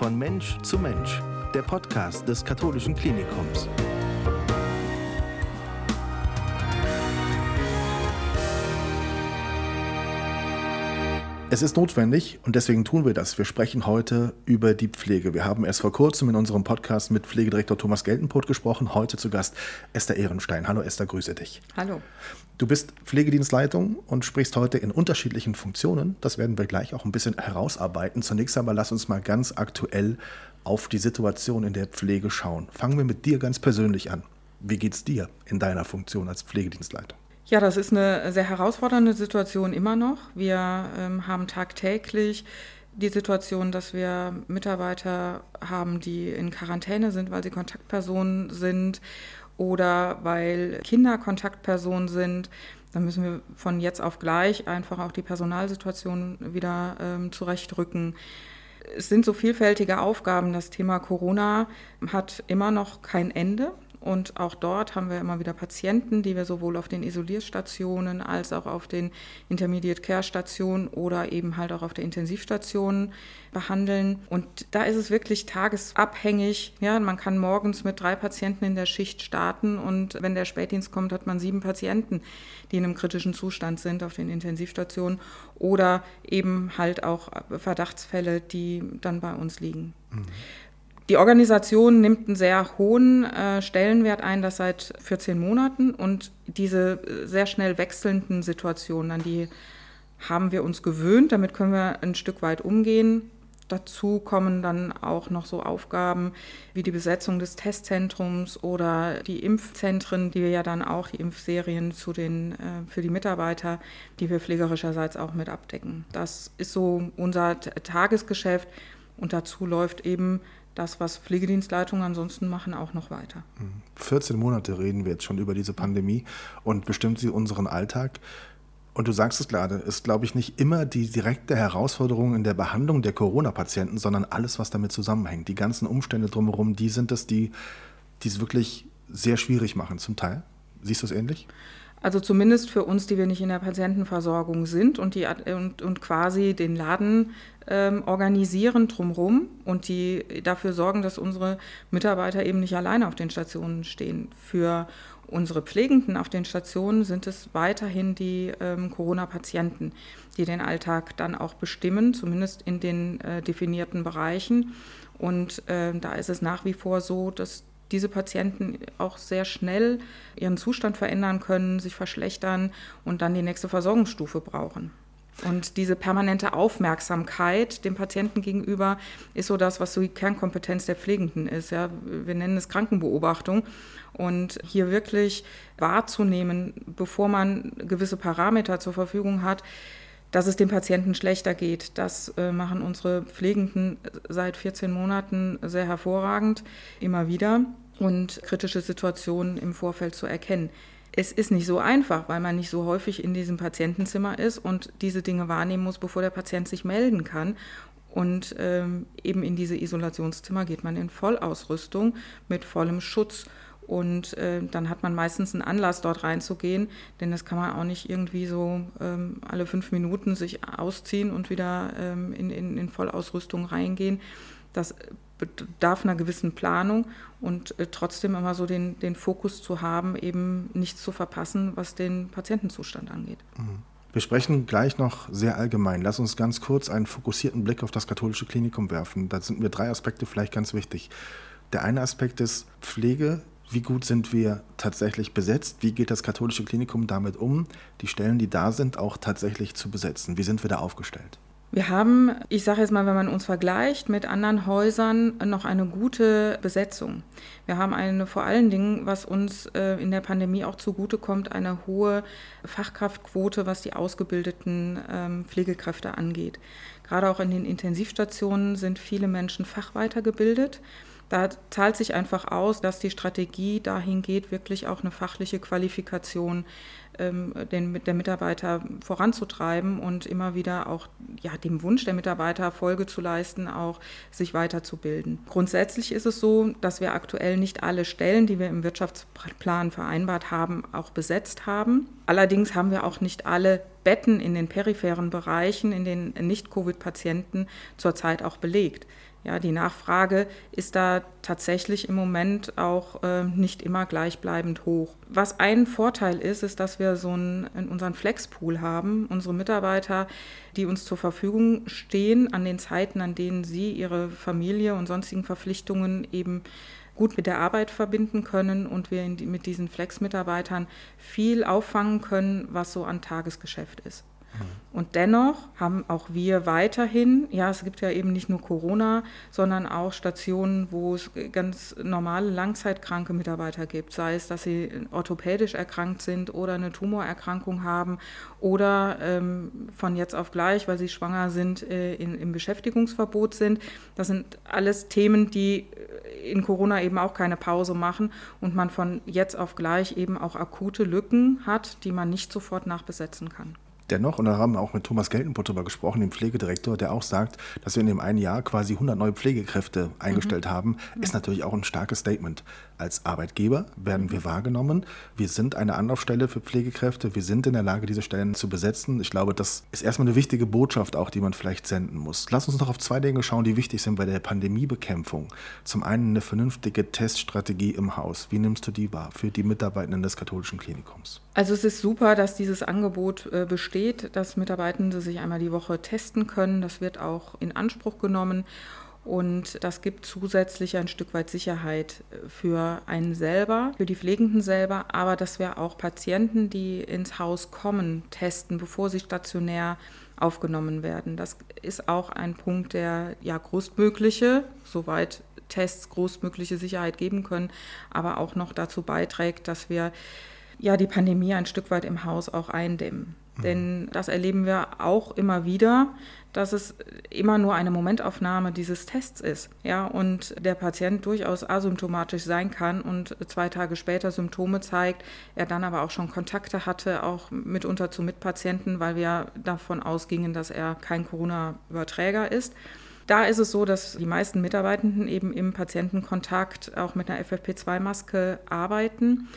Von Mensch zu Mensch, der Podcast des Katholischen Klinikums. Es ist notwendig und deswegen tun wir das. Wir sprechen heute über die Pflege. Wir haben erst vor kurzem in unserem Podcast mit Pflegedirektor Thomas Geltenpurt gesprochen. Heute zu Gast Esther Ehrenstein. Hallo Esther, grüße dich. Hallo. Du bist Pflegedienstleitung und sprichst heute in unterschiedlichen Funktionen. Das werden wir gleich auch ein bisschen herausarbeiten. Zunächst aber lass uns mal ganz aktuell auf die Situation in der Pflege schauen. Fangen wir mit dir ganz persönlich an. Wie geht's dir in deiner Funktion als Pflegedienstleitung? Ja, das ist eine sehr herausfordernde Situation immer noch. Wir haben tagtäglich die Situation, dass wir Mitarbeiter haben, die in Quarantäne sind, weil sie Kontaktpersonen sind oder weil Kinder Kontaktpersonen sind. Dann müssen wir von jetzt auf gleich einfach auch die Personalsituation wieder zurechtrücken. Es sind so vielfältige Aufgaben. Das Thema Corona hat immer noch kein Ende. Und auch dort haben wir immer wieder Patienten, die wir sowohl auf den Isolierstationen als auch auf den Intermediate-Care-Stationen oder eben halt auch auf der Intensivstation behandeln. Und da ist es wirklich tagesabhängig. Ja, man kann morgens mit 3 Patienten in der Schicht starten und wenn der Spätdienst kommt, hat man 7 Patienten, die in einem kritischen Zustand sind auf den Intensivstationen oder eben halt auch Verdachtsfälle, die dann bei uns liegen. Mhm. Die Organisation nimmt einen sehr hohen Stellenwert ein, das seit 14 Monaten. Und diese sehr schnell wechselnden Situationen, an die haben wir uns gewöhnt. Damit können wir ein Stück weit umgehen. Dazu kommen dann auch noch so Aufgaben wie die Besetzung des Testzentrums oder die Impfzentren, die wir ja dann auch, die Impfserien für die Mitarbeiter, die wir pflegerischerseits auch mit abdecken. Das ist so unser Tagesgeschäft. Und dazu läuft eben das, was Pflegedienstleitungen ansonsten machen, auch noch weiter. 14 Monate reden wir jetzt schon über diese Pandemie und bestimmt sie unseren Alltag. Und du sagst es gerade, ist, glaube ich, nicht immer die direkte Herausforderung in der Behandlung der Corona-Patienten, sondern alles, was damit zusammenhängt. Die ganzen Umstände drumherum, die sind es, die es wirklich sehr schwierig machen zum Teil. Siehst du es ähnlich? Also zumindest für uns, die wir nicht in der Patientenversorgung sind und die quasi den Laden organisieren drumherum und die dafür sorgen, dass unsere Mitarbeiter eben nicht alleine auf den Stationen stehen. Für unsere Pflegenden auf den Stationen sind es weiterhin die Corona-Patienten, die den Alltag dann auch bestimmen, zumindest in den definierten Bereichen. Und da ist es nach wie vor so, dass diese Patienten auch sehr schnell ihren Zustand verändern können, sich verschlechtern und dann die nächste Versorgungsstufe brauchen. Und diese permanente Aufmerksamkeit dem Patienten gegenüber ist so das, was so die Kernkompetenz der Pflegenden ist. Ja, wir nennen es Krankenbeobachtung. Und hier wirklich wahrzunehmen, bevor man gewisse Parameter zur Verfügung hat, dass es dem Patienten schlechter geht, das machen unsere Pflegenden seit 14 Monaten sehr hervorragend, immer wieder, und kritische Situationen im Vorfeld zu erkennen. Es ist nicht so einfach, weil man nicht so häufig in diesem Patientenzimmer ist und diese Dinge wahrnehmen muss, bevor der Patient sich melden kann. Und eben in diese Isolationszimmer geht man in Vollausrüstung mit vollem Schutz. Und dann hat man meistens einen Anlass, dort reinzugehen, denn das kann man auch nicht irgendwie so alle 5 Minuten sich ausziehen und wieder in Vollausrüstung reingehen. Das bedarf einer gewissen Planung und trotzdem immer so den Fokus zu haben, eben nichts zu verpassen, was den Patientenzustand angeht. Mhm. Wir sprechen gleich noch sehr allgemein. Lass uns ganz kurz einen fokussierten Blick auf das Katholische Klinikum werfen. Da sind mir 3 Aspekte vielleicht ganz wichtig. Der eine Aspekt ist Pflege. Wie gut sind wir tatsächlich besetzt? Wie geht das Katholische Klinikum damit um, die Stellen, die da sind, auch tatsächlich zu besetzen? Wie sind wir da aufgestellt? Wir haben, ich sage jetzt mal, wenn man uns vergleicht mit anderen Häusern, noch eine gute Besetzung. Wir haben vor allen Dingen, was uns in der Pandemie auch zugutekommt, eine hohe Fachkraftquote, was die ausgebildeten Pflegekräfte angeht. Gerade auch in den Intensivstationen sind viele Menschen fachweitergebildet. Da zahlt sich einfach aus, dass die Strategie dahin geht, wirklich auch eine fachliche Qualifikation der Mitarbeiter voranzutreiben und immer wieder auch dem Wunsch der Mitarbeiter Folge zu leisten, auch sich weiterzubilden. Grundsätzlich ist es so, dass wir aktuell nicht alle Stellen, die wir im Wirtschaftsplan vereinbart haben, auch besetzt haben. Allerdings haben wir auch nicht alle Betten in den peripheren Bereichen, in den Nicht-Covid-Patienten zurzeit auch belegt. Ja, die Nachfrage ist da tatsächlich im Moment auch nicht immer gleichbleibend hoch. Was ein Vorteil ist, ist, dass wir unseren Flexpool haben, unsere Mitarbeiter, die uns zur Verfügung stehen an den Zeiten, an denen sie ihre Familie und sonstigen Verpflichtungen eben gut mit der Arbeit verbinden können und wir mit diesen Flex-Mitarbeitern viel auffangen können, was so an Tagesgeschäft ist. Und dennoch haben auch wir weiterhin, ja, es gibt ja eben nicht nur Corona, sondern auch Stationen, wo es ganz normale langzeitkranke Mitarbeiter gibt, sei es, dass sie orthopädisch erkrankt sind oder eine Tumorerkrankung haben oder von jetzt auf gleich, weil sie schwanger sind, im Beschäftigungsverbot sind. Das sind alles Themen, die in Corona eben auch keine Pause machen und man von jetzt auf gleich eben auch akute Lücken hat, die man nicht sofort nachbesetzen kann. Dennoch, und da haben wir auch mit Thomas Geltenpurt darüber gesprochen, dem Pflegedirektor, der auch sagt, dass wir in dem einen Jahr quasi 100 neue Pflegekräfte eingestellt haben, ist natürlich auch ein starkes Statement. Als Arbeitgeber werden wir wahrgenommen. Wir sind eine Anlaufstelle für Pflegekräfte. Wir sind in der Lage, diese Stellen zu besetzen. Ich glaube, das ist erstmal eine wichtige Botschaft auch, die man vielleicht senden muss. Lass uns noch auf zwei Dinge schauen, die wichtig sind bei der Pandemiebekämpfung. Zum einen eine vernünftige Teststrategie im Haus. Wie nimmst du die wahr für die Mitarbeitenden des Katholischen Klinikums? Also es ist super, dass dieses Angebot besteht, dass Mitarbeitende sich einmal die Woche testen können. Das wird auch in Anspruch genommen und das gibt zusätzlich ein Stück weit Sicherheit für einen selber, für die Pflegenden selber, aber dass wir auch Patienten, die ins Haus kommen, testen, bevor sie stationär aufgenommen werden. Das ist auch ein Punkt, der ja größtmögliche, soweit Tests größtmögliche Sicherheit geben können, aber auch noch dazu beiträgt, dass wir ja die Pandemie ein Stück weit im Haus auch eindämmen. Denn das erleben wir auch immer wieder, dass es immer nur eine Momentaufnahme dieses Tests ist, ja, und der Patient durchaus asymptomatisch sein kann und 2 Tage später Symptome zeigt, er dann aber auch schon Kontakte hatte, auch mitunter zu Mitpatienten, weil wir davon ausgingen, dass er kein Corona-Überträger ist. Da ist es so, dass die meisten Mitarbeitenden eben im Patientenkontakt auch mit einer FFP2-Maske arbeiten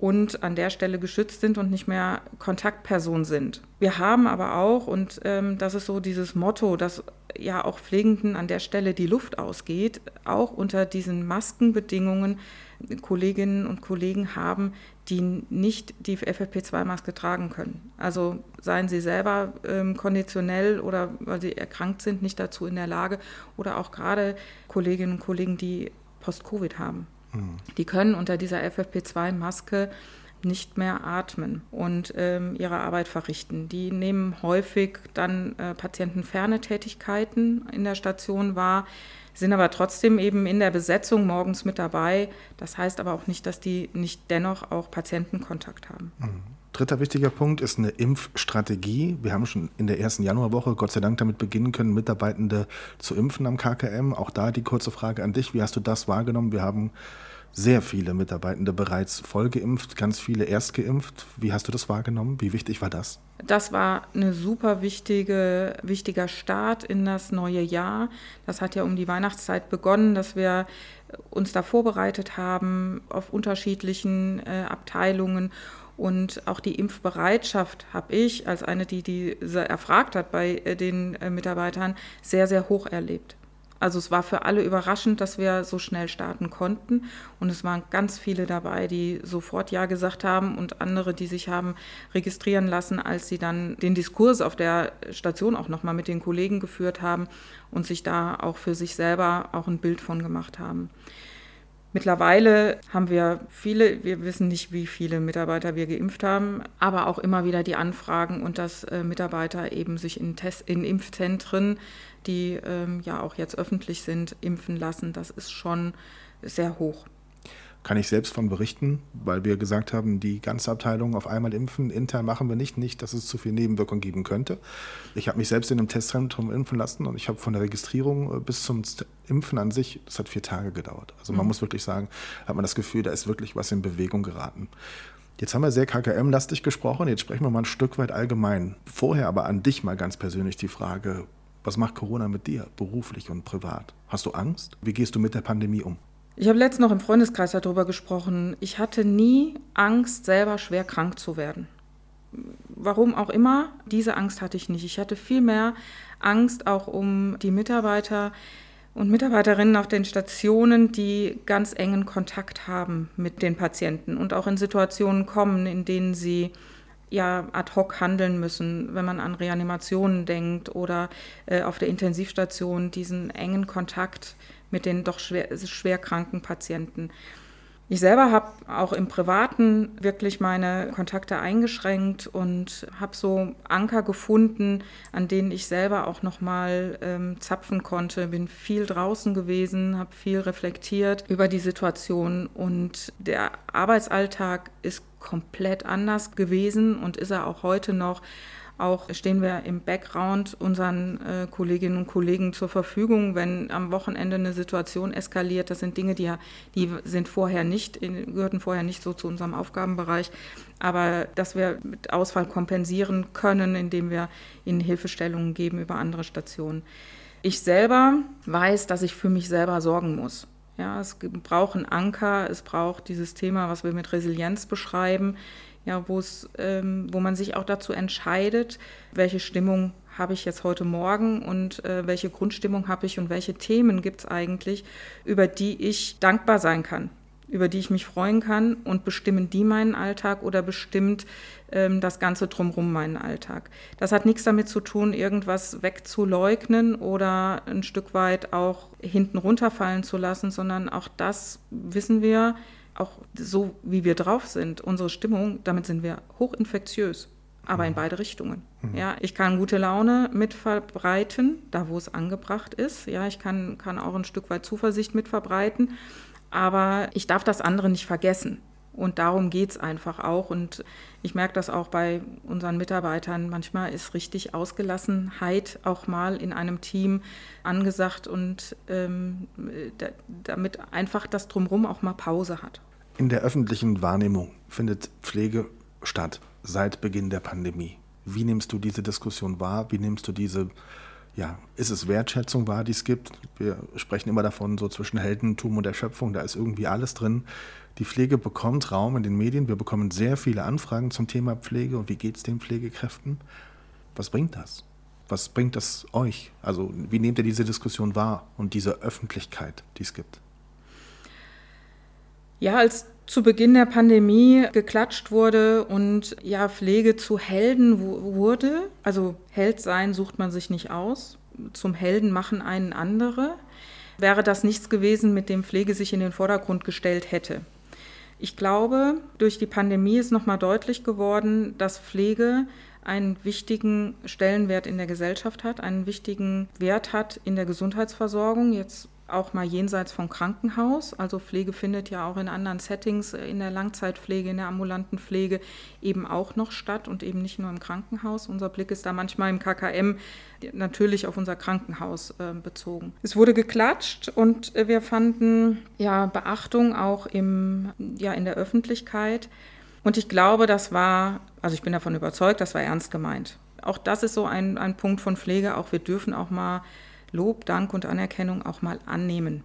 und an der Stelle geschützt sind und nicht mehr Kontaktperson sind. Wir haben aber auch, und das ist so dieses Motto, dass ja auch Pflegenden an der Stelle die Luft ausgeht, auch unter diesen Maskenbedingungen Kolleginnen und Kollegen haben, die nicht die FFP2-Maske tragen können. Also seien sie selber konditionell oder weil sie erkrankt sind, nicht dazu in der Lage, oder auch gerade Kolleginnen und Kollegen, die Post-Covid haben. Die können unter dieser FFP2-Maske nicht mehr atmen und ihre Arbeit verrichten. Die nehmen häufig dann patientenferne Tätigkeiten in der Station wahr, sind aber trotzdem eben in der Besetzung morgens mit dabei. Das heißt aber auch nicht, dass die nicht dennoch auch Patientenkontakt haben. Mhm. Dritter wichtiger Punkt ist eine Impfstrategie. Wir haben schon in der ersten Januarwoche Gott sei Dank damit beginnen können, Mitarbeitende zu impfen am KKM. Auch da die kurze Frage an dich. Wie hast du das wahrgenommen? Wir haben sehr viele Mitarbeitende bereits vollgeimpft, ganz viele erstgeimpft. Wie hast du das wahrgenommen? Wie wichtig war das? Das war ein super wichtiger Start in das neue Jahr. Das hat ja um die Weihnachtszeit begonnen, dass wir uns da vorbereitet haben auf unterschiedlichen Abteilungen. Und auch die Impfbereitschaft habe ich als eine, die diese erfragt hat bei den Mitarbeitern, sehr, sehr hoch erlebt. Also es war für alle überraschend, dass wir so schnell starten konnten. Und es waren ganz viele dabei, die sofort Ja gesagt haben und andere, die sich haben registrieren lassen, als sie dann den Diskurs auf der Station auch nochmal mit den Kollegen geführt haben und sich da auch für sich selber auch ein Bild von gemacht haben. Mittlerweile haben wir wir wissen nicht, wie viele Mitarbeiter wir geimpft haben, aber auch immer wieder die Anfragen und dass Mitarbeiter eben sich in Impfzentren, die ja auch jetzt öffentlich sind, impfen lassen. Das ist schon sehr hoch. Kann ich selbst von berichten, weil wir gesagt haben, die ganze Abteilung auf einmal impfen, intern machen wir nicht, dass es zu viel Nebenwirkungen geben könnte. Ich habe mich selbst in einem Testzentrum impfen lassen und ich habe von der Registrierung bis zum Impfen an sich, das hat 4 Tage gedauert. Also man muss wirklich sagen, hat man das Gefühl, da ist wirklich was in Bewegung geraten. Jetzt haben wir sehr KKM-lastig gesprochen, jetzt sprechen wir mal ein Stück weit allgemein. Vorher aber an dich mal ganz persönlich die Frage, was macht Corona mit dir, beruflich und privat? Hast du Angst? Wie gehst du mit der Pandemie um? Ich habe letztens noch im Freundeskreis darüber gesprochen. Ich hatte nie Angst, selber schwer krank zu werden. warum auch immer, diese Angst hatte ich nicht. Ich hatte viel mehr Angst auch um die Mitarbeiter und Mitarbeiterinnen auf den Stationen, die ganz engen Kontakt haben mit den Patienten und auch in Situationen kommen, in denen sie ja ad hoc handeln müssen, wenn man an Reanimationen denkt oder auf der Intensivstation diesen engen Kontakt mit den doch schwer kranken Patienten. Ich selber habe auch im Privaten wirklich meine Kontakte eingeschränkt und habe so Anker gefunden, an denen ich selber auch nochmal zapfen konnte. Bin viel draußen gewesen, habe viel reflektiert über die Situation und der Arbeitsalltag ist komplett anders gewesen und ist er auch heute noch. Auch stehen wir im Background unseren Kolleginnen und Kollegen zur Verfügung, wenn am Wochenende eine Situation eskaliert. Das sind Dinge, gehörten vorher nicht so zu unserem Aufgabenbereich. Aber dass wir mit Ausfall kompensieren können, indem wir ihnen Hilfestellungen geben über andere Stationen. Ich selber weiß, dass ich für mich selber sorgen muss. Ja, es braucht einen Anker, es braucht dieses Thema, was wir mit Resilienz beschreiben. Ja, wo man sich auch dazu entscheidet, welche Stimmung habe ich jetzt heute Morgen und welche Grundstimmung habe ich und welche Themen gibt es eigentlich, über die ich dankbar sein kann, über die ich mich freuen kann und bestimmen die meinen Alltag oder bestimmt das Ganze drumherum meinen Alltag. Das hat nichts damit zu tun, irgendwas wegzuleugnen oder ein Stück weit auch hinten runterfallen zu lassen, sondern auch das wissen wir, auch so, wie wir drauf sind, unsere Stimmung, damit sind wir hochinfektiös, aber in beide Richtungen. Ja, ich kann gute Laune mitverbreiten, da wo es angebracht ist. Ja, ich kann auch ein Stück weit Zuversicht mitverbreiten, aber ich darf das andere nicht vergessen. Und darum geht es einfach auch. Und ich merke das auch bei unseren Mitarbeitern. Manchmal ist richtig Ausgelassenheit auch mal in einem Team angesagt und damit einfach das Drumherum auch mal Pause hat. In der öffentlichen Wahrnehmung findet Pflege statt seit Beginn der Pandemie. Wie nimmst du diese Diskussion wahr? Wie nimmst du ist es Wertschätzung wahr, die es gibt? Wir sprechen immer davon, so zwischen Heldentum und Erschöpfung, da ist irgendwie alles drin. Die Pflege bekommt Raum in den Medien. Wir bekommen sehr viele Anfragen zum Thema Pflege und wie geht es den Pflegekräften? Was bringt das? Was bringt das euch? Also wie nehmt ihr diese Diskussion wahr und diese Öffentlichkeit, die es gibt? Ja, als zu Beginn der Pandemie geklatscht wurde und ja Pflege zu Helden wurde. Also Held sein sucht man sich nicht aus. Zum Helden machen einen andere. Wäre das nichts gewesen, mit dem Pflege sich in den Vordergrund gestellt hätte. Ich glaube, durch die Pandemie ist nochmal deutlich geworden, dass Pflege einen wichtigen Stellenwert in der Gesellschaft hat, einen wichtigen Wert hat in der Gesundheitsversorgung. Jetzt auch mal jenseits vom Krankenhaus. Also Pflege findet ja auch in anderen Settings, in der Langzeitpflege, in der ambulanten Pflege eben auch noch statt und eben nicht nur im Krankenhaus. Unser Blick ist da manchmal im KKM natürlich auf unser Krankenhaus bezogen. Es wurde geklatscht und wir fanden ja Beachtung auch in der Öffentlichkeit. Und ich glaube, ich bin davon überzeugt, das war ernst gemeint. Auch das ist so ein Punkt von Pflege. Auch wir dürfen auch mal Lob, Dank und Anerkennung auch mal annehmen.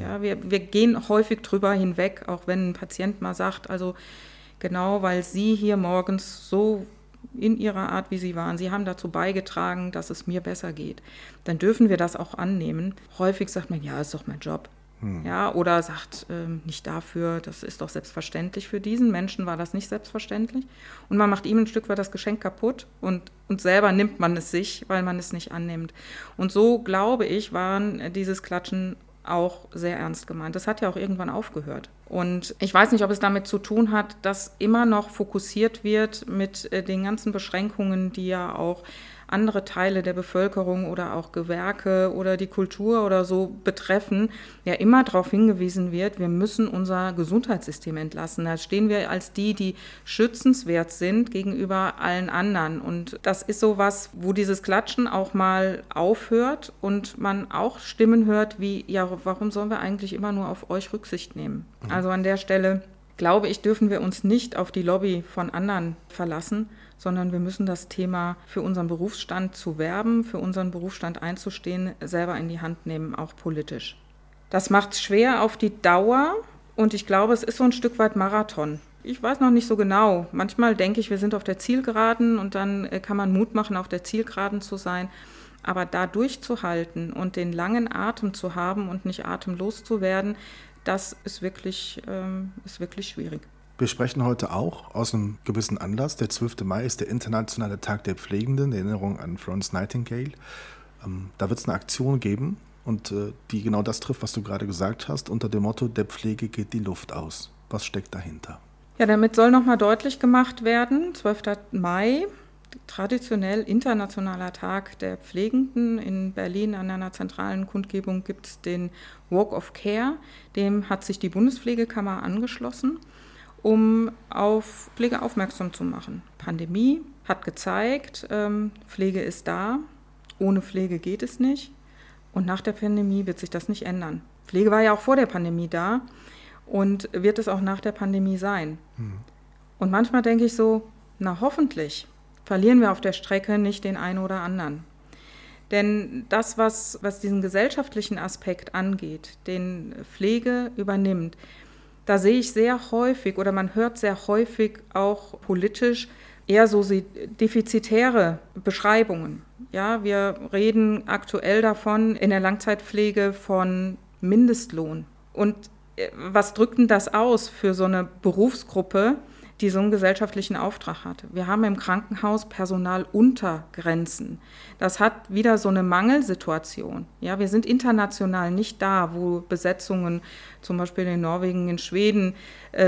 Ja, wir gehen häufig drüber hinweg, auch wenn ein Patient mal sagt, also genau, weil Sie hier morgens so in Ihrer Art, wie Sie waren, Sie haben dazu beigetragen, dass es mir besser geht. Dann dürfen wir das auch annehmen. Häufig sagt man, ja, ist doch mein Job. Ja, oder sagt, nicht dafür, das ist doch selbstverständlich. Für diesen Menschen war das nicht selbstverständlich. Und man macht ihm ein Stück weit das Geschenk kaputt und selber nimmt man es sich, weil man es nicht annimmt. Und so, glaube ich, waren dieses Klatschen auch sehr ernst gemeint. Das hat ja auch irgendwann aufgehört. Und ich weiß nicht, ob es damit zu tun hat, dass immer noch fokussiert wird mit den ganzen Beschränkungen, die ja auch andere Teile der Bevölkerung oder auch Gewerke oder die Kultur oder so betreffen, ja immer darauf hingewiesen wird, wir müssen unser Gesundheitssystem entlasten. Da stehen wir als die schützenswert sind gegenüber allen anderen. Und das ist so was, wo dieses Klatschen auch mal aufhört und man auch Stimmen hört wie, ja, warum sollen wir eigentlich immer nur auf euch Rücksicht nehmen? Also an der Stelle, glaube ich, dürfen wir uns nicht auf die Lobby von anderen verlassen, sondern wir müssen das Thema, für unseren Berufsstand zu werben, für unseren Berufsstand einzustehen, selber in die Hand nehmen, auch politisch. Das macht es schwer auf die Dauer und ich glaube, es ist so ein Stück weit Marathon. Ich weiß noch nicht so genau. Manchmal denke ich, wir sind auf der Zielgeraden und dann kann man Mut machen, auf der Zielgeraden zu sein. Aber da durchzuhalten und den langen Atem zu haben und nicht atemlos zu werden, das ist wirklich schwierig. Wir sprechen heute auch aus einem gewissen Anlass. Der 12. Mai ist der internationale Tag der Pflegenden, in Erinnerung an Florence Nightingale. Da wird es eine Aktion geben, und die genau das trifft, was du gerade gesagt hast, unter dem Motto, der Pflege geht die Luft aus. Was steckt dahinter? Ja, damit soll nochmal deutlich gemacht werden, 12. Mai, traditionell internationaler Tag der Pflegenden. In Berlin an einer zentralen Kundgebung gibt es den Walk of Care. Dem hat sich die Bundespflegekammer angeschlossen, um auf Pflege aufmerksam zu machen. Pandemie hat gezeigt, Pflege ist da, ohne Pflege geht es nicht. Und nach der Pandemie wird sich das nicht ändern. Pflege war ja auch vor der Pandemie da und wird es auch nach der Pandemie sein. Mhm. Und manchmal denke ich so, na hoffentlich verlieren wir auf der Strecke nicht den einen oder anderen. Denn das, was diesen gesellschaftlichen Aspekt angeht, den Pflege übernimmt, da sehe ich sehr häufig oder man hört sehr häufig auch politisch eher so defizitäre Beschreibungen. Ja, wir reden aktuell davon in der Langzeitpflege von Mindestlohn. Und was drückt denn das aus für so eine Berufsgruppe, die so einen gesellschaftlichen Auftrag hat? Wir haben im Krankenhaus Personaluntergrenzen. Das hat wieder so eine Mangelsituation. Ja, wir sind international nicht da, wo Besetzungen zum Beispiel in Norwegen, in Schweden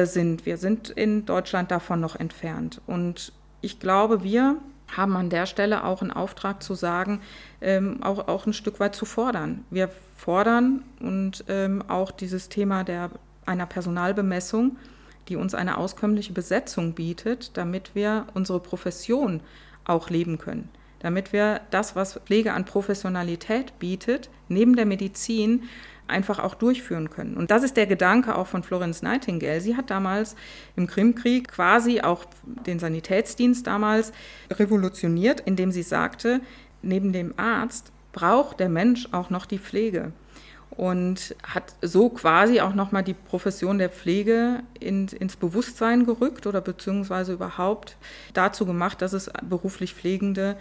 sind. Wir sind in Deutschland davon noch entfernt. Und ich glaube, wir haben an der Stelle auch einen Auftrag zu sagen, auch ein Stück weit zu fordern. Wir fordern und auch dieses Thema einer Personalbemessung, die uns eine auskömmliche Besetzung bietet, damit wir unsere Profession auch leben können. Damit wir das, was Pflege an Professionalität bietet, neben der Medizin einfach auch durchführen können. Und das ist der Gedanke auch von Florence Nightingale. Sie hat damals im Krimkrieg quasi auch den Sanitätsdienst damals revolutioniert, indem sie sagte, neben dem Arzt braucht der Mensch auch noch die Pflege. Und hat so quasi auch nochmal die Profession der Pflege ins Bewusstsein gerückt oder beziehungsweise überhaupt dazu gemacht, dass es beruflich Pflegende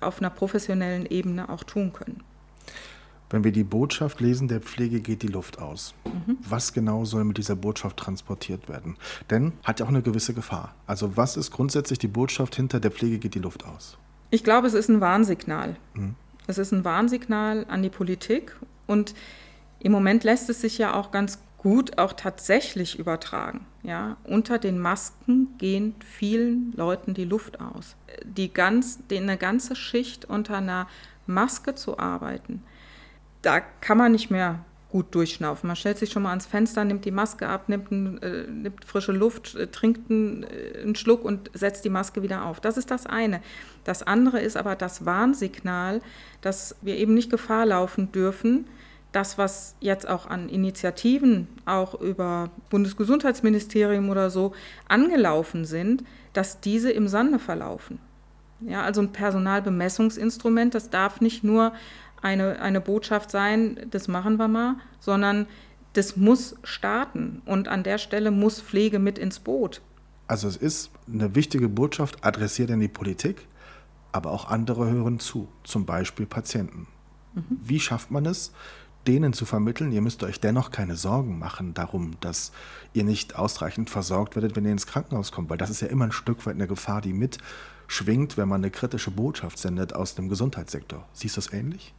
auf einer professionellen Ebene auch tun können. Wenn wir die Botschaft lesen, der Pflege geht die Luft aus. Mhm. Was genau soll mit dieser Botschaft transportiert werden? Denn hat ja auch eine gewisse Gefahr. Also was ist grundsätzlich die Botschaft hinter der Pflege geht die Luft aus? Ich glaube, es ist ein Warnsignal. Mhm. Es ist ein Warnsignal an die Politik und im Moment lässt es sich ja auch ganz gut auch tatsächlich übertragen. Ja? Unter den Masken gehen vielen Leuten die Luft aus. Eine ganze Schicht unter einer Maske zu arbeiten, da kann man nicht mehr gut durchschnaufen. Man stellt sich schon mal ans Fenster, nimmt die Maske ab, nimmt frische Luft, trinkt einen Schluck und setzt die Maske wieder auf. Das ist das eine. Das andere ist aber das Warnsignal, dass wir eben nicht Gefahr laufen dürfen, das, was jetzt auch an Initiativen, auch über Bundesgesundheitsministerium oder so, angelaufen sind, dass diese im Sande verlaufen. Ja, also ein Personalbemessungsinstrument, das darf nicht nur eine Botschaft sein, das machen wir mal, sondern das muss starten und an der Stelle muss Pflege mit ins Boot. Also es ist eine wichtige Botschaft, adressiert an die Politik, aber auch andere hören zu, zum Beispiel Patienten. Mhm. Wie schafft man es, denen zu vermitteln, ihr müsst euch dennoch keine Sorgen machen darum, dass ihr nicht ausreichend versorgt werdet, wenn ihr ins Krankenhaus kommt, weil das ist ja immer ein Stück weit eine Gefahr, die mitschwingt, wenn man eine kritische Botschaft sendet aus dem Gesundheitssektor. Siehst du es ähnlich?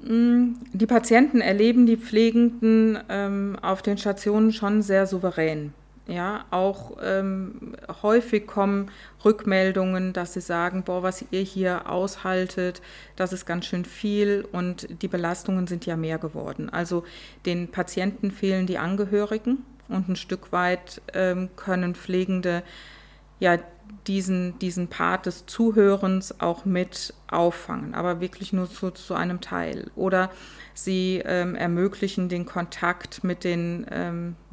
Die Patienten erleben die Pflegenden auf den Stationen schon sehr souverän. Ja, auch häufig kommen Rückmeldungen, dass sie sagen, boah, was ihr hier aushaltet, das ist ganz schön viel und die Belastungen sind ja mehr geworden. Also den Patienten fehlen die Angehörigen und ein Stück weit können Pflegende ja diesen Part des Zuhörens auch mit auffangen, aber wirklich nur zu einem Teil. Oder sie ermöglichen den Kontakt mit den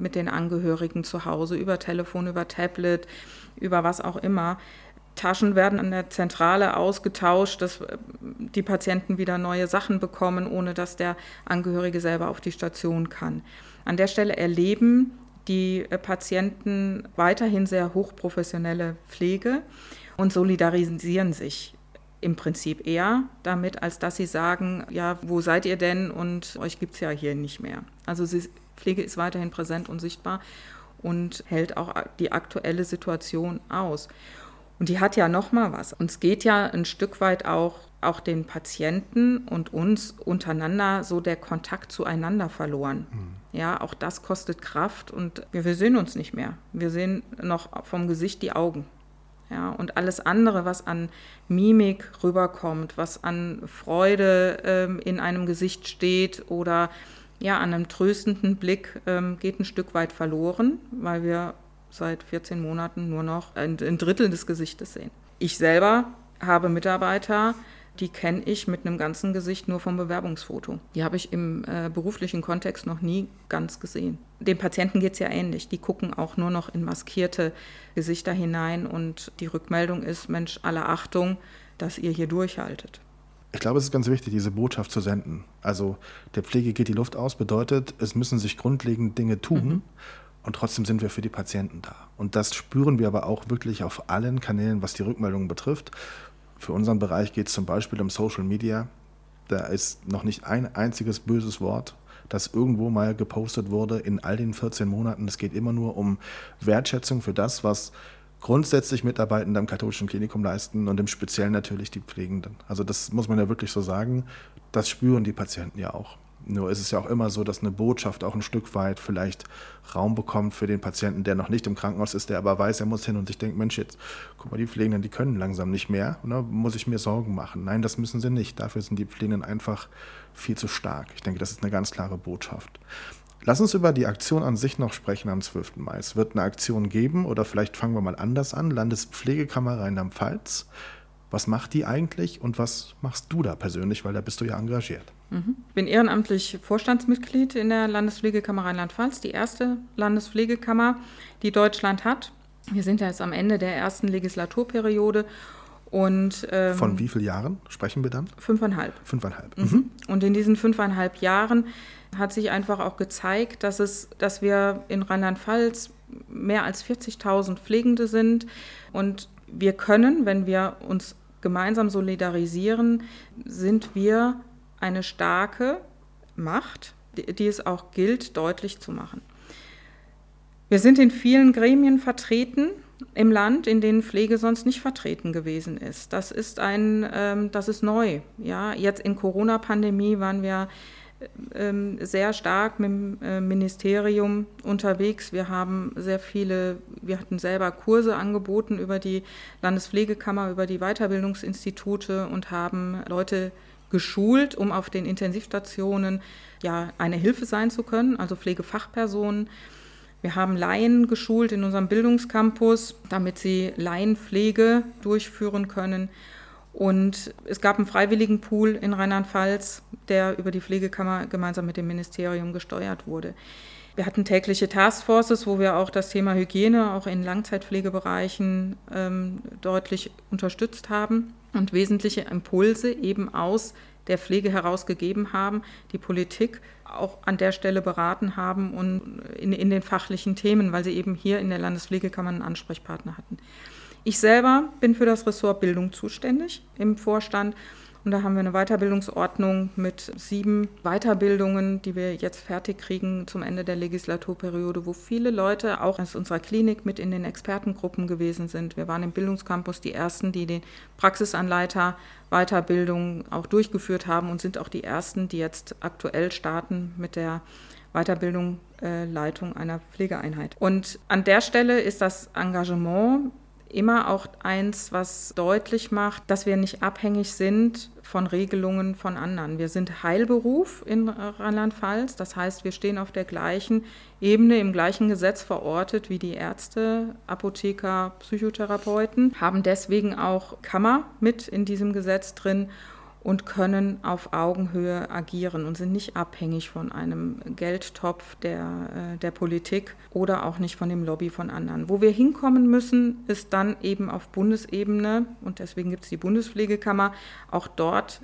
Angehörigen zu Hause über Telefon, über Tablet, über was auch immer. Taschen werden an der Zentrale ausgetauscht, dass die Patienten wieder neue Sachen bekommen, ohne dass der Angehörige selber auf die Station kann. An der Stelle erleben die Patienten weiterhin sehr hochprofessionelle Pflege und solidarisieren sich im Prinzip eher damit, als dass sie sagen, ja, wo seid ihr denn und euch gibt es ja hier nicht mehr. Also Pflege ist weiterhin präsent und sichtbar und hält auch die aktuelle Situation aus. Und die hat ja nochmal was. Und es geht ja ein Stück weit auch den Patienten und uns untereinander so der Kontakt zueinander verloren. Ja, auch das kostet Kraft und wir sehen uns nicht mehr. Wir sehen noch vom Gesicht die Augen. Ja, und alles andere, was an Mimik rüberkommt, was an Freude in einem Gesicht steht oder ja, an einem tröstenden Blick, geht ein Stück weit verloren, weil wir seit 14 Monaten nur noch ein Drittel des Gesichtes sehen. Ich selber habe Mitarbeiter, die kenne ich mit einem ganzen Gesicht nur vom Bewerbungsfoto. Die habe ich im beruflichen Kontext noch nie ganz gesehen. Den Patienten geht es ja ähnlich. Die gucken auch nur noch in maskierte Gesichter hinein und die Rückmeldung ist, Mensch, alle Achtung, dass ihr hier durchhaltet. Ich glaube, es ist ganz wichtig, diese Botschaft zu senden. Also der Pflege geht die Luft aus, bedeutet, es müssen sich grundlegend Dinge tun. Mhm. Und trotzdem sind wir für die Patienten da. Und das spüren wir aber auch wirklich auf allen Kanälen, was die Rückmeldungen betrifft. Für unseren Bereich geht es zum Beispiel um Social Media. Da ist noch nicht ein einziges böses Wort, das irgendwo mal gepostet wurde in all den 14 Monaten. Es geht immer nur um Wertschätzung für das, was grundsätzlich Mitarbeitende am Katholischen Klinikum leisten und im Speziellen natürlich die Pflegenden. Also das muss man ja wirklich so sagen, das spüren die Patienten ja auch. Nur ist es ja auch immer so, dass eine Botschaft auch ein Stück weit vielleicht Raum bekommt für den Patienten, der noch nicht im Krankenhaus ist, der aber weiß, er muss hin und sich denkt, Mensch, jetzt, guck mal, die Pflegenden, die können langsam nicht mehr, oder? Muss ich mir Sorgen machen? Nein, das müssen sie nicht. Dafür sind die Pflegenden einfach viel zu stark. Ich denke, das ist eine ganz klare Botschaft. Lass uns über die Aktion an sich noch sprechen am 12. Mai. Es wird eine Aktion geben oder vielleicht fangen wir mal anders an. Landespflegekammer Rheinland-Pfalz. Was macht die eigentlich und was machst du da persönlich, weil da bist du ja engagiert? Ich bin ehrenamtlich Vorstandsmitglied in der Landespflegekammer Rheinland-Pfalz, die erste Landespflegekammer, die Deutschland hat. Wir sind ja jetzt am Ende der ersten Legislaturperiode. Und, von wie vielen Jahren sprechen wir dann? 5,5. 5,5. Mhm. Und in diesen 5,5 Jahren hat sich einfach auch gezeigt, dass wir in Rheinland-Pfalz mehr als 40.000 Pflegende sind und wir können, wenn wir uns gemeinsam solidarisieren, sind wir eine starke Macht, die es auch gilt, deutlich zu machen. Wir sind in vielen Gremien vertreten im Land, in denen Pflege sonst nicht vertreten gewesen ist. Das ist neu. Ja? Jetzt in Corona-Pandemie waren wir sehr stark mit dem Ministerium unterwegs. Wir hatten selber Kurse angeboten über die Landespflegekammer, über die Weiterbildungsinstitute und haben Leute geschult, um auf den Intensivstationen ja eine Hilfe sein zu können, also Pflegefachpersonen. Wir haben Laien geschult in unserem Bildungscampus, damit sie Laienpflege durchführen können. Und es gab einen Freiwilligenpool in Rheinland-Pfalz, der über die Pflegekammer gemeinsam mit dem Ministerium gesteuert wurde. Wir hatten tägliche Taskforces, wo wir auch das Thema Hygiene auch in Langzeitpflegebereichen deutlich unterstützt haben und wesentliche Impulse eben aus der Pflege herausgegeben haben, die Politik auch an der Stelle beraten haben und in den fachlichen Themen, weil sie eben hier in der Landespflegekammer einen Ansprechpartner hatten. Ich selber bin für das Ressort Bildung zuständig im Vorstand und da haben wir eine Weiterbildungsordnung mit 7 Weiterbildungen, die wir jetzt fertig kriegen zum Ende der Legislaturperiode, wo viele Leute auch aus unserer Klinik mit in den Expertengruppen gewesen sind. Wir waren im Bildungscampus die Ersten, die den Praxisanleiter Weiterbildung auch durchgeführt haben und sind auch die Ersten, die jetzt aktuell starten mit der Weiterbildung, Leitung einer Pflegeeinheit. Und an der Stelle ist das Engagement immer auch eins, was deutlich macht, dass wir nicht abhängig sind von Regelungen von anderen. Wir sind Heilberuf in Rheinland-Pfalz, das heißt, wir stehen auf der gleichen Ebene, im gleichen Gesetz verortet wie die Ärzte, Apotheker, Psychotherapeuten, haben deswegen auch Kammer mit in diesem Gesetz drin und können auf Augenhöhe agieren und sind nicht abhängig von einem Geldtopf der Politik oder auch nicht von dem Lobby von anderen. Wo wir hinkommen müssen, ist dann eben auf Bundesebene, und deswegen gibt es die Bundespflegekammer, auch dort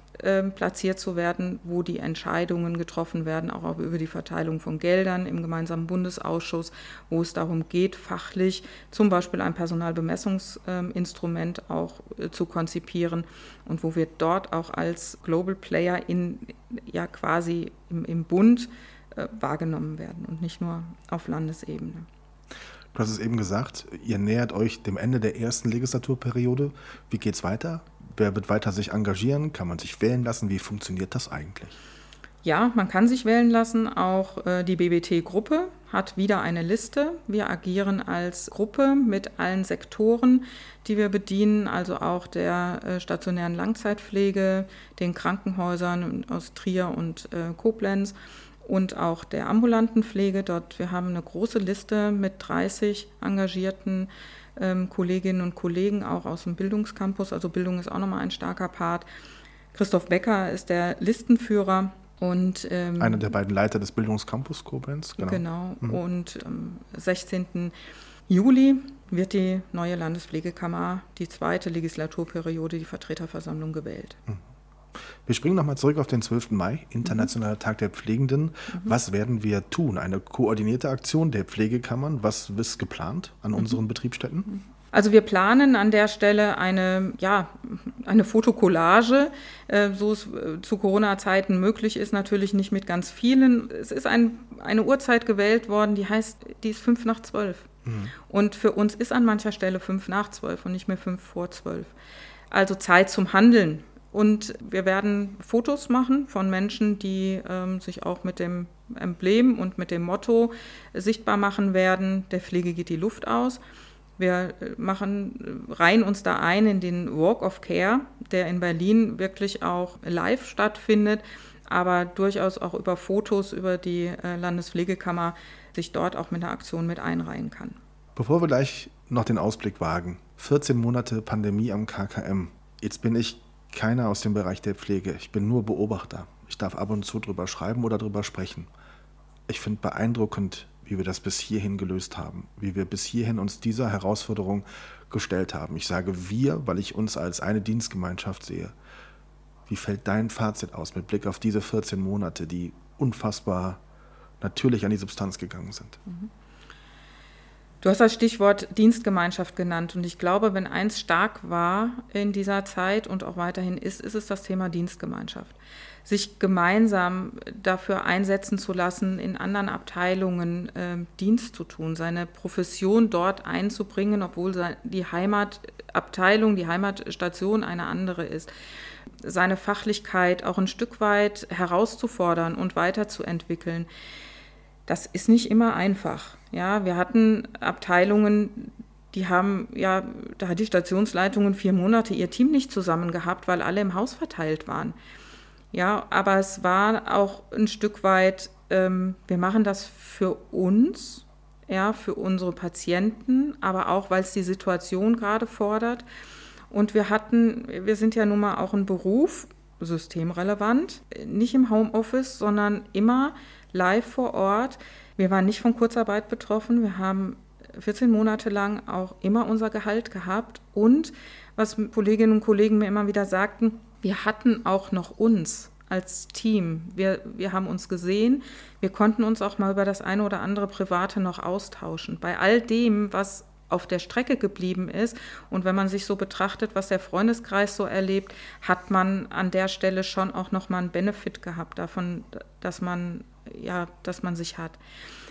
platziert zu werden, wo die Entscheidungen getroffen werden, auch über die Verteilung von Geldern im gemeinsamen Bundesausschuss, wo es darum geht, fachlich zum Beispiel ein Personalbemessungsinstrument auch zu konzipieren und wo wir dort auch als Global Player quasi im Bund wahrgenommen werden und nicht nur auf Landesebene. Du hast es eben gesagt, ihr nähert euch dem Ende der ersten Legislaturperiode. Wie geht's weiter? Wer wird weiter sich engagieren? Kann man sich wählen lassen? Wie funktioniert das eigentlich? Ja, man kann sich wählen lassen. Auch die BBT-Gruppe hat wieder eine Liste. Wir agieren als Gruppe mit allen Sektoren, die wir bedienen, also auch der stationären Langzeitpflege, den Krankenhäusern aus Trier und Koblenz und auch der ambulanten Pflege. Wir haben eine große Liste mit 30 engagierten Kolleginnen und Kollegen auch aus dem Bildungscampus, also Bildung ist auch nochmal ein starker Part. Christoph Becker ist der Listenführer und einer der beiden Leiter des Bildungscampus Koblenz. Genau. Und am 16. Juli wird die neue Landespflegekammer, die zweite Legislaturperiode, die Vertreterversammlung gewählt. Mhm. Wir springen nochmal zurück auf den 12. Mai, Internationaler Tag der Pflegenden. Was werden wir tun? Eine koordinierte Aktion der Pflegekammern. Was ist geplant an unseren Betriebsstätten? Also wir planen an der Stelle eine Fotokollage, so es zu Corona-Zeiten möglich ist, natürlich nicht mit ganz vielen. Es ist eine Uhrzeit gewählt worden, die ist 11:55. Und für uns ist an mancher Stelle 11:55 und nicht mehr 11:55. Also Zeit zum Handeln. Und wir werden Fotos machen von Menschen, die sich auch mit dem Emblem und mit dem Motto sichtbar machen werden. Der Pflege geht die Luft aus. Wir reihen uns da ein in den Walk of Care, der in Berlin wirklich auch live stattfindet, aber durchaus auch über Fotos, über die Landespflegekammer sich dort auch mit einer Aktion mit einreihen kann. Bevor wir gleich noch den Ausblick wagen, 14 Monate Pandemie am KKM. Jetzt bin ich keiner aus dem Bereich der Pflege. Ich bin nur Beobachter. Ich darf ab und zu drüber schreiben oder drüber sprechen. Ich finde beeindruckend, wie wir das bis hierhin gelöst haben, wie wir bis hierhin uns dieser Herausforderung gestellt haben. Ich sage wir, weil ich uns als eine Dienstgemeinschaft sehe. Wie fällt dein Fazit aus mit Blick auf diese 14 Monate, die unfassbar natürlich an die Substanz gegangen sind? Du hast das Stichwort Dienstgemeinschaft genannt und ich glaube, wenn eins stark war in dieser Zeit und auch weiterhin ist, ist es das Thema Dienstgemeinschaft. Sich gemeinsam dafür einsetzen zu lassen, in anderen Abteilungen Dienst zu tun, seine Profession dort einzubringen, obwohl die Heimatabteilung, die Heimatstation eine andere ist. Seine Fachlichkeit auch ein Stück weit herauszufordern und weiterzuentwickeln. Das ist nicht immer einfach. Ja, wir hatten Abteilungen, da hat die Stationsleitungen 4 Monate ihr Team nicht zusammen gehabt, weil alle im Haus verteilt waren. Ja, aber es war auch ein Stück weit, wir machen das für uns, ja, für unsere Patienten, aber auch, weil es die Situation gerade fordert. Und wir sind ja nun mal auch ein Beruf, systemrelevant, nicht im Homeoffice, sondern immer live vor Ort. Wir waren nicht von Kurzarbeit betroffen. Wir haben 14 Monate lang auch immer unser Gehalt gehabt. Und was Kolleginnen und Kollegen mir immer wieder sagten, wir hatten auch noch uns als Team. Wir haben uns gesehen. Wir konnten uns auch mal über das eine oder andere Private noch austauschen. Bei all dem, was auf der Strecke geblieben ist. Und wenn man sich so betrachtet, was der Freundeskreis so erlebt, hat man an der Stelle schon auch nochmal einen Benefit gehabt davon, dass man sich hat.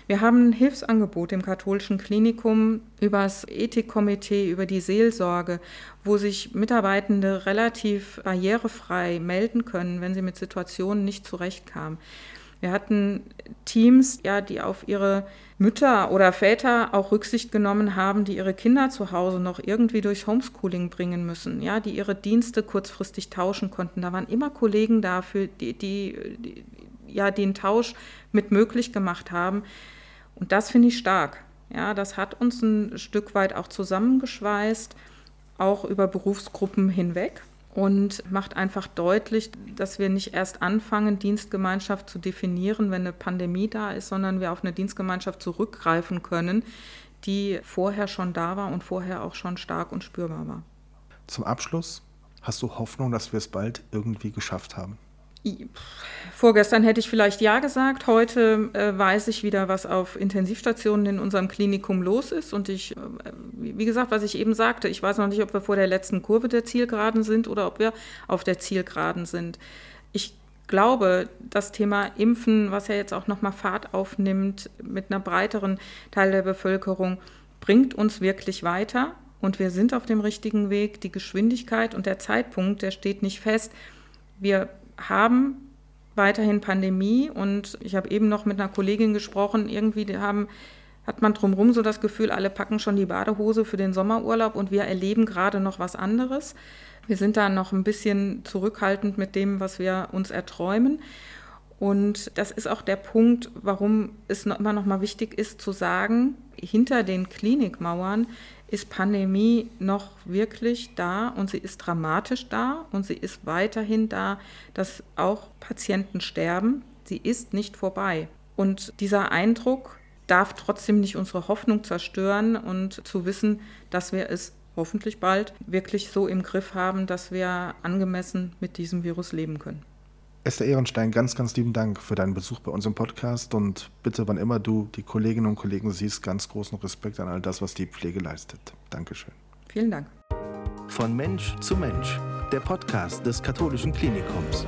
Wir haben ein Hilfsangebot im Katholischen Klinikum über das Ethikkomitee, über die Seelsorge, wo sich Mitarbeitende relativ barrierefrei melden können, wenn sie mit Situationen nicht zurechtkamen. Wir hatten Teams, die auf ihre Mütter oder Väter auch Rücksicht genommen haben, die ihre Kinder zu Hause noch irgendwie durch Homeschooling bringen müssen, die ihre Dienste kurzfristig tauschen konnten. Da waren immer Kollegen dafür, die den Tausch mit möglich gemacht haben. Und das finde ich stark. Ja, das hat uns ein Stück weit auch zusammengeschweißt, auch über Berufsgruppen hinweg. Und macht einfach deutlich, dass wir nicht erst anfangen, Dienstgemeinschaft zu definieren, wenn eine Pandemie da ist, sondern wir auf eine Dienstgemeinschaft zurückgreifen können, die vorher schon da war und vorher auch schon stark und spürbar war. Zum Abschluss Hast du Hoffnung, dass wir es bald irgendwie geschafft haben? Vorgestern hätte ich vielleicht ja gesagt. Heute weiß ich wieder, was auf Intensivstationen in unserem Klinikum los ist. Und ich, wie gesagt, was ich eben sagte, ich weiß noch nicht, ob wir vor der letzten Kurve der Zielgeraden sind oder ob wir auf der Zielgeraden sind. Ich glaube, das Thema Impfen, was ja jetzt auch nochmal Fahrt aufnimmt mit einer breiteren Teil der Bevölkerung, bringt uns wirklich weiter. Und wir sind auf dem richtigen Weg. Die Geschwindigkeit und der Zeitpunkt, der steht nicht fest. Wir haben weiterhin Pandemie und ich habe eben noch mit einer Kollegin gesprochen, irgendwie hat man drumherum so das Gefühl, alle packen schon die Badehose für den Sommerurlaub und wir erleben gerade noch was anderes. Wir sind da noch ein bisschen zurückhaltend mit dem, was wir uns erträumen. Und das ist auch der Punkt, warum es immer noch mal wichtig ist zu sagen, hinter den Klinikmauern ist Pandemie noch wirklich da und sie ist dramatisch da und sie ist weiterhin da, dass auch Patienten sterben. Sie ist nicht vorbei. Und dieser Eindruck darf trotzdem nicht unsere Hoffnung zerstören und zu wissen, dass wir es hoffentlich bald wirklich so im Griff haben, dass wir angemessen mit diesem Virus leben können. Esther Ehrenstein, ganz, ganz lieben Dank für deinen Besuch bei uns im Podcast und bitte, wann immer du die Kolleginnen und Kollegen siehst, ganz großen Respekt an all das, was die Pflege leistet. Dankeschön. Vielen Dank. Von Mensch zu Mensch, der Podcast des Katholischen Klinikums.